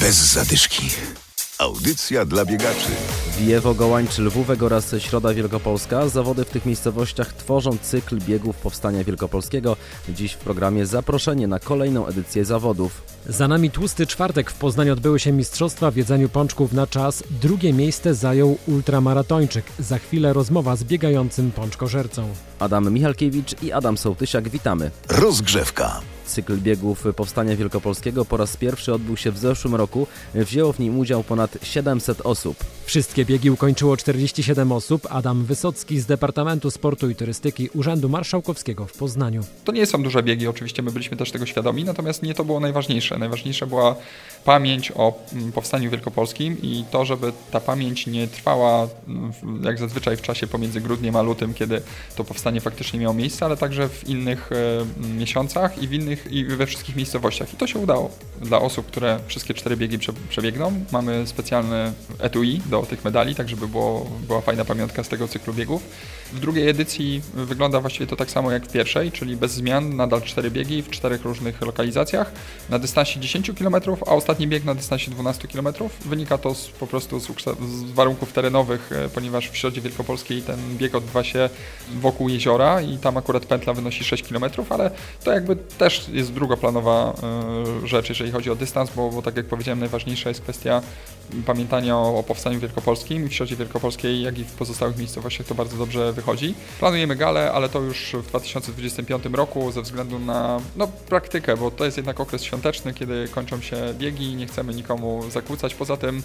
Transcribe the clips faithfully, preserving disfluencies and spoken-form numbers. Bez zadyszki. Audycja dla biegaczy. Wiewo, Gołańczy, Lwówek oraz Środa Wielkopolska. Zawody w tych miejscowościach tworzą cykl biegów Powstania Wielkopolskiego. Dziś w programie zaproszenie na kolejną edycję zawodów. Za nami tłusty czwartek. W Poznaniu odbyły się Mistrzostwa w Jedzeniu Pączków na Czas. Drugie miejsce zajął ultramaratończyk. Za chwilę rozmowa z biegającym pączkożercą. Adam Michalkiewicz i Adam Sołtysiak, witamy. Rozgrzewka. Cykl biegów Powstania Wielkopolskiego po raz pierwszy odbył się w zeszłym roku. Wzięło w nim udział ponad siedemset osób. Wszystkie biegi ukończyło czterdzieści siedem osób. Adam Wysocki z Departamentu Sportu i Turystyki Urzędu Marszałkowskiego w Poznaniu. To nie są duże biegi, oczywiście my byliśmy też tego świadomi, natomiast nie to było najważniejsze. Najważniejsza była pamięć o Powstaniu Wielkopolskim i to, żeby ta pamięć nie trwała jak zazwyczaj w czasie pomiędzy grudniem a lutym, kiedy to powstanie faktycznie miało miejsce, ale także w innych miesiącach i w innych i we wszystkich miejscowościach. I to się udało. Dla osób, które wszystkie cztery biegi przebiegną, mamy specjalne etui do tych medali, tak żeby było, była fajna pamiątka z tego cyklu biegów. W drugiej edycji wygląda właściwie to tak samo jak w pierwszej, czyli bez zmian, nadal cztery biegi w czterech różnych lokalizacjach, na dystansie dziesięć kilometrów, a ostatni bieg na dystansie dwanaście kilometrów. Wynika to z, po prostu z, z warunków terenowych, ponieważ w Środzie Wielkopolskiej ten bieg odbywa się wokół jeziora i tam akurat pętla wynosi sześć kilometrów, ale to jakby też jest drugoplanowa rzecz, jeżeli chodzi o dystans, bo, bo tak jak powiedziałem, najważniejsza jest kwestia pamiętania o, o Powstaniu Wielkopolskim i w Środzie Wielkopolskiej, jak i w pozostałych miejscowościach to bardzo dobrze wychodzi. Planujemy galę, ale to już w dwa tysiące dwudziestym piątym roku ze względu na no, praktykę, bo to jest jednak okres świąteczny, kiedy kończą się biegi, nie chcemy nikomu zakłócać. Poza tym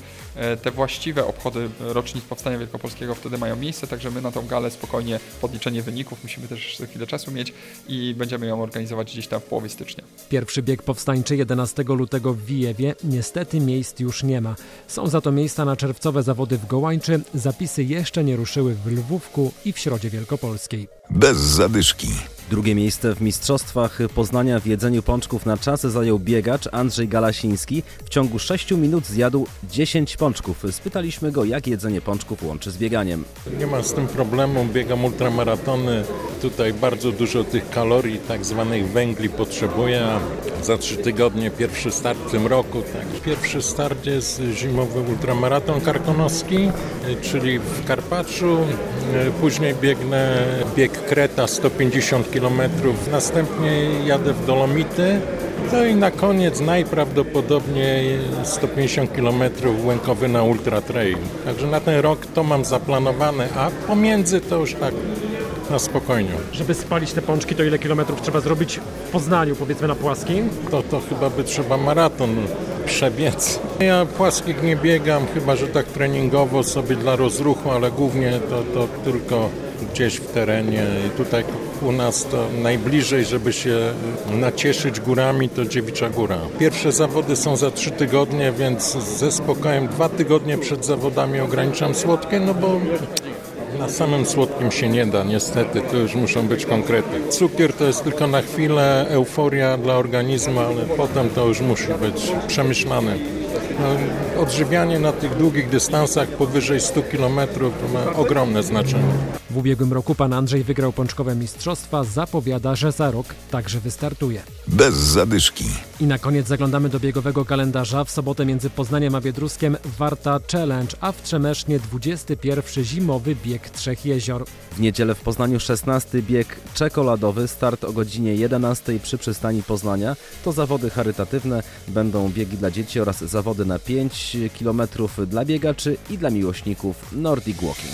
te właściwe obchody rocznic Powstania Wielkopolskiego wtedy mają miejsce, także my na tą galę spokojnie podliczenie wyników, musimy też chwilę czasu mieć i będziemy ją organizować gdzieś tam w połowie stycznia. Pierwszy bieg powstańczy jedenastego lutego w Wijewie. Niestety miejsc już nie ma. Są za to miejsca na czerwcowe zawody w Gołańczy. Zapisy jeszcze nie ruszyły w Lwówku i w Środzie Wielkopolskiej. Bez zadyszki. Drugie miejsce w Mistrzostwach Poznania w jedzeniu pączków na czas zajął biegacz Andrzej Galasiński. W ciągu sześciu minut zjadł dziesięć pączków. Spytaliśmy go, jak jedzenie pączków łączy z bieganiem. Nie ma z tym problemu, biegam ultramaratony. Tutaj bardzo dużo tych kalorii, tak zwanych węgli potrzebuję. Za trzy tygodnie pierwszy start w tym roku. Tak. Pierwszy start jest zimowy ultramaraton karkonoski, czyli w Karpaczu. Później biegnę bieg Kreta sto pięćdziesiąt kilometrów, następnie jadę w Dolomity, no i na koniec najprawdopodobniej sto pięćdziesiąt kilometrów łękowy na Ultra Trail. Także na ten rok to mam zaplanowane, a pomiędzy to już tak na spokojnie. Żeby spalić te pączki, to ile kilometrów trzeba zrobić w Poznaniu, powiedzmy na płaskim? To, to chyba by trzeba maraton przebiec. Ja płaskich nie biegam, chyba że tak treningowo sobie dla rozruchu, ale głównie to, to tylko gdzieś w terenie. I tutaj u nas to najbliżej, żeby się nacieszyć górami, to Dziewicza Góra. Pierwsze zawody są za trzy tygodnie, więc ze spokojem dwa tygodnie przed zawodami ograniczam słodkie, no bo na samym słodkim się nie da, niestety, to już muszą być konkrety. Cukier to jest tylko na chwilę euforia dla organizmu, ale potem to już musi być przemyślane. No, odżywianie na tych długich dystansach powyżej stu kilometrów ma ogromne znaczenie. W ubiegłym roku pan Andrzej wygrał pączkowe mistrzostwa, zapowiada, że za rok także wystartuje. Bez zadyszki. I na koniec zaglądamy do biegowego kalendarza. W sobotę między Poznaniem a Biedruskiem Warta Challenge, a w Trzemesznie dwudziesty pierwszy zimowy bieg Trzech Jezior. W niedzielę w Poznaniu szesnasty bieg czekoladowy, start o godzinie jedenastej przy Przystani Poznania. To zawody charytatywne, będą biegi dla dzieci oraz zawody na pięć kilometrów dla biegaczy i dla miłośników Nordic Walking.